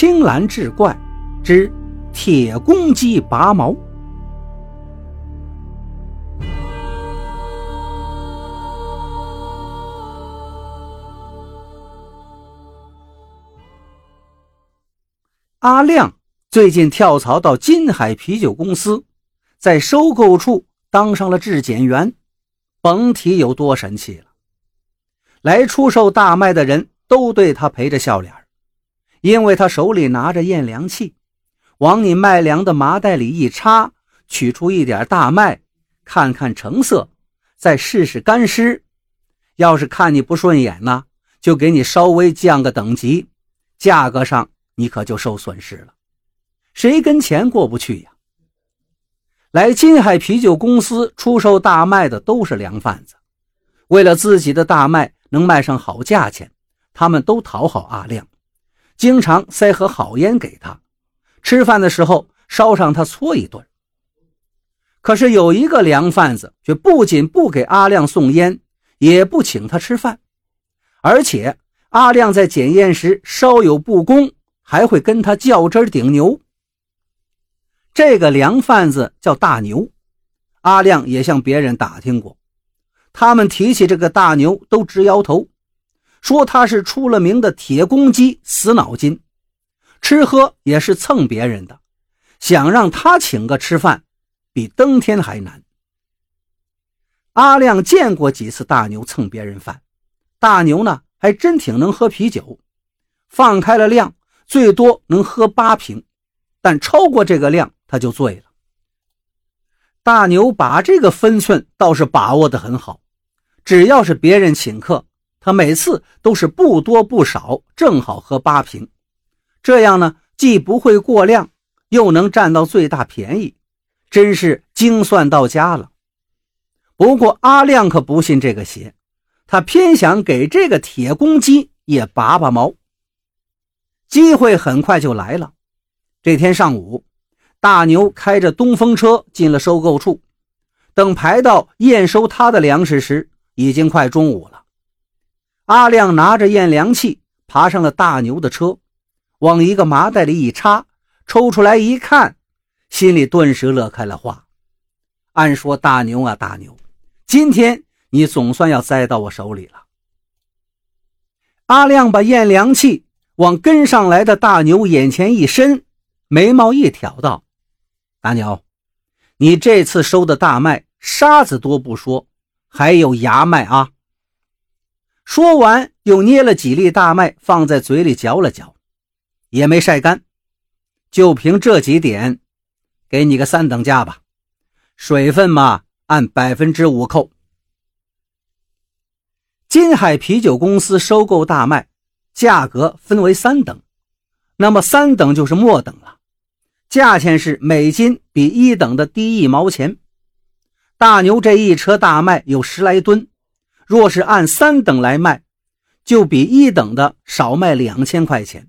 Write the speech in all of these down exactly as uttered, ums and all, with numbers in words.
青蓝志怪之铁公鸡拔毛。阿亮最近跳槽到金海啤酒公司，在收购处当上了质检员，甭提有多神气了。来出售大麦的人都对他陪着笑脸，因为他手里拿着验粮器，往你麦粮的麻袋里一插，取出一点大麦，看看成色，再试试干湿，要是看你不顺眼呢，就给你稍微降个等级，价格上你可就受损失了，谁跟钱过不去呀？来金海啤酒公司出售大麦的都是粮贩子，为了自己的大麦能卖上好价钱，他们都讨好阿亮，经常塞盒好烟给他，吃饭的时候烧上他搓一顿。可是有一个粮贩子却不仅不给阿亮送烟，也不请他吃饭，而且阿亮在检验时稍有不公，还会跟他较真顶牛。这个粮贩子叫大牛，阿亮也向别人打听过，他们提起这个大牛都直摇头，说他是出了名的铁公鸡，死脑筋，吃喝也是蹭别人的，想让他请个吃饭比登天还难。阿亮见过几次大牛蹭别人饭，大牛呢还真挺能喝啤酒，放开了量最多能喝八瓶，但超过这个量他就醉了。大牛把这个分寸倒是把握得很好，只要是别人请客，他每次都是不多不少，正好喝八瓶，这样呢既不会过量，又能占到最大便宜，真是精算到家了。不过阿亮可不信这个邪，他偏想给这个铁公鸡也拔拔毛。机会很快就来了，这天上午，大牛开着东风车进了收购处，等排到验收他的粮食时，已经快中午了。阿亮拿着验粮器爬上了大牛的车，往一个麻袋里一插，抽出来一看，心里顿时乐开了花。按说大牛啊大牛，今天你总算要栽到我手里了。阿亮把验粮器往跟上来的大牛眼前一伸，眉毛一挑道：大牛，你这次收的大麦沙子多不说，还有芽麦啊。说完又捏了几粒大麦放在嘴里嚼了嚼，也没晒干，就凭这几点，给你个三等价吧，水分嘛按 百分之五 扣。金海啤酒公司收购大麦价格分为三等，那么三等就是末等了，价钱是每斤比一等的低一毛钱。大牛这一车大麦有十来吨，若是按三等来卖，就比一等的少卖两千块钱，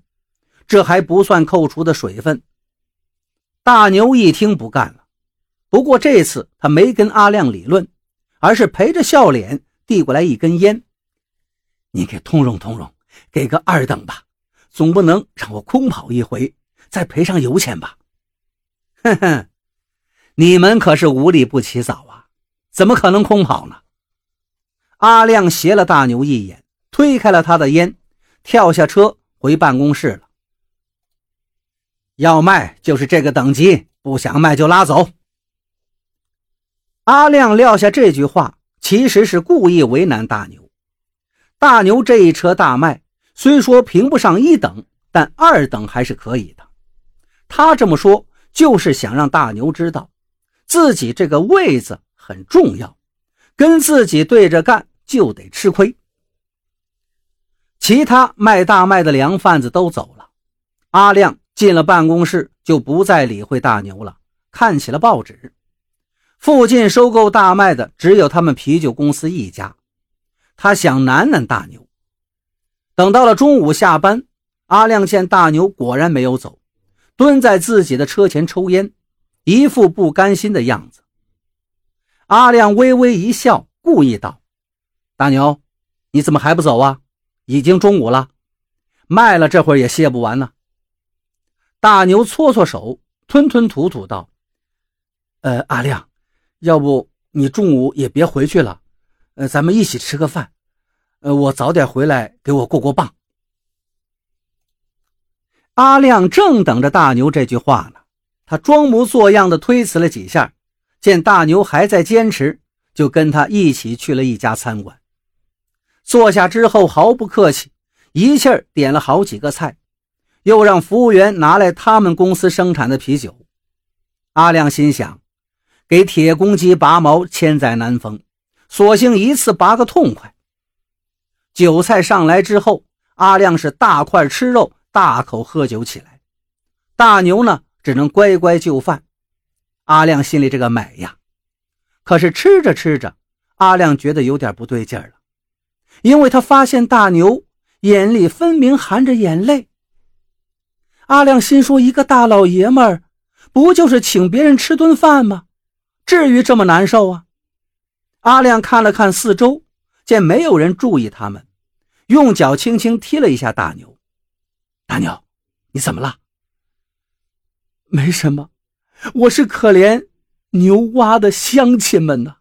这还不算扣除的水分。大牛一听不干了，不过这次他没跟阿亮理论，而是陪着笑脸递过来一根烟，你给通融通融，给个二等吧，总不能让我空跑一回，再赔上油钱吧。哼哼，你们可是无利不起早啊，怎么可能空跑呢？阿亮斜了大牛一眼，推开了他的烟，跳下车回办公室了。要卖就是这个等级，不想卖就拉走。阿亮撂下这句话，其实是故意为难大牛。大牛这一车大麦虽说评不上一等，但二等还是可以的。他这么说就是想让大牛知道自己这个位子很重要，跟自己对着干就得吃亏。其他卖大麦的粮贩子都走了，阿亮进了办公室就不再理会大牛了，看起了报纸。附近收购大麦的只有他们啤酒公司一家，他想难难大牛。等到了中午下班，阿亮见大牛果然没有走，蹲在自己的车前抽烟，一副不甘心的样子。阿亮微微一笑，故意道：大牛，你怎么还不走啊？已经中午了，卖了这会儿也谢不完呢。大牛搓搓手，吞吞吐吐道：“呃，阿亮，要不你中午也别回去了，呃，咱们一起吃个饭。呃，我早点回来给我过过磅。”阿亮正等着大牛这句话呢，他装模作样的推辞了几下，见大牛还在坚持，就跟他一起去了一家餐馆。坐下之后毫不客气，一气儿点了好几个菜，又让服务员拿来他们公司生产的啤酒。阿亮心想，给铁公鸡拔毛千载难逢，索性一次拔个痛快。酒菜上来之后，阿亮是大块吃肉，大口喝酒起来。大牛呢，只能乖乖就范。阿亮心里这个买呀，可是吃着吃着，阿亮觉得有点不对劲儿了，因为他发现大牛眼里分明含着眼泪。阿亮心说，一个大老爷们儿不就是请别人吃顿饭吗？至于这么难受啊？阿亮看了看四周，见没有人注意他们，用脚轻轻踢了一下大牛。“大牛，你怎么了？”“没什么，我是可怜牛蛙的乡亲们呐。”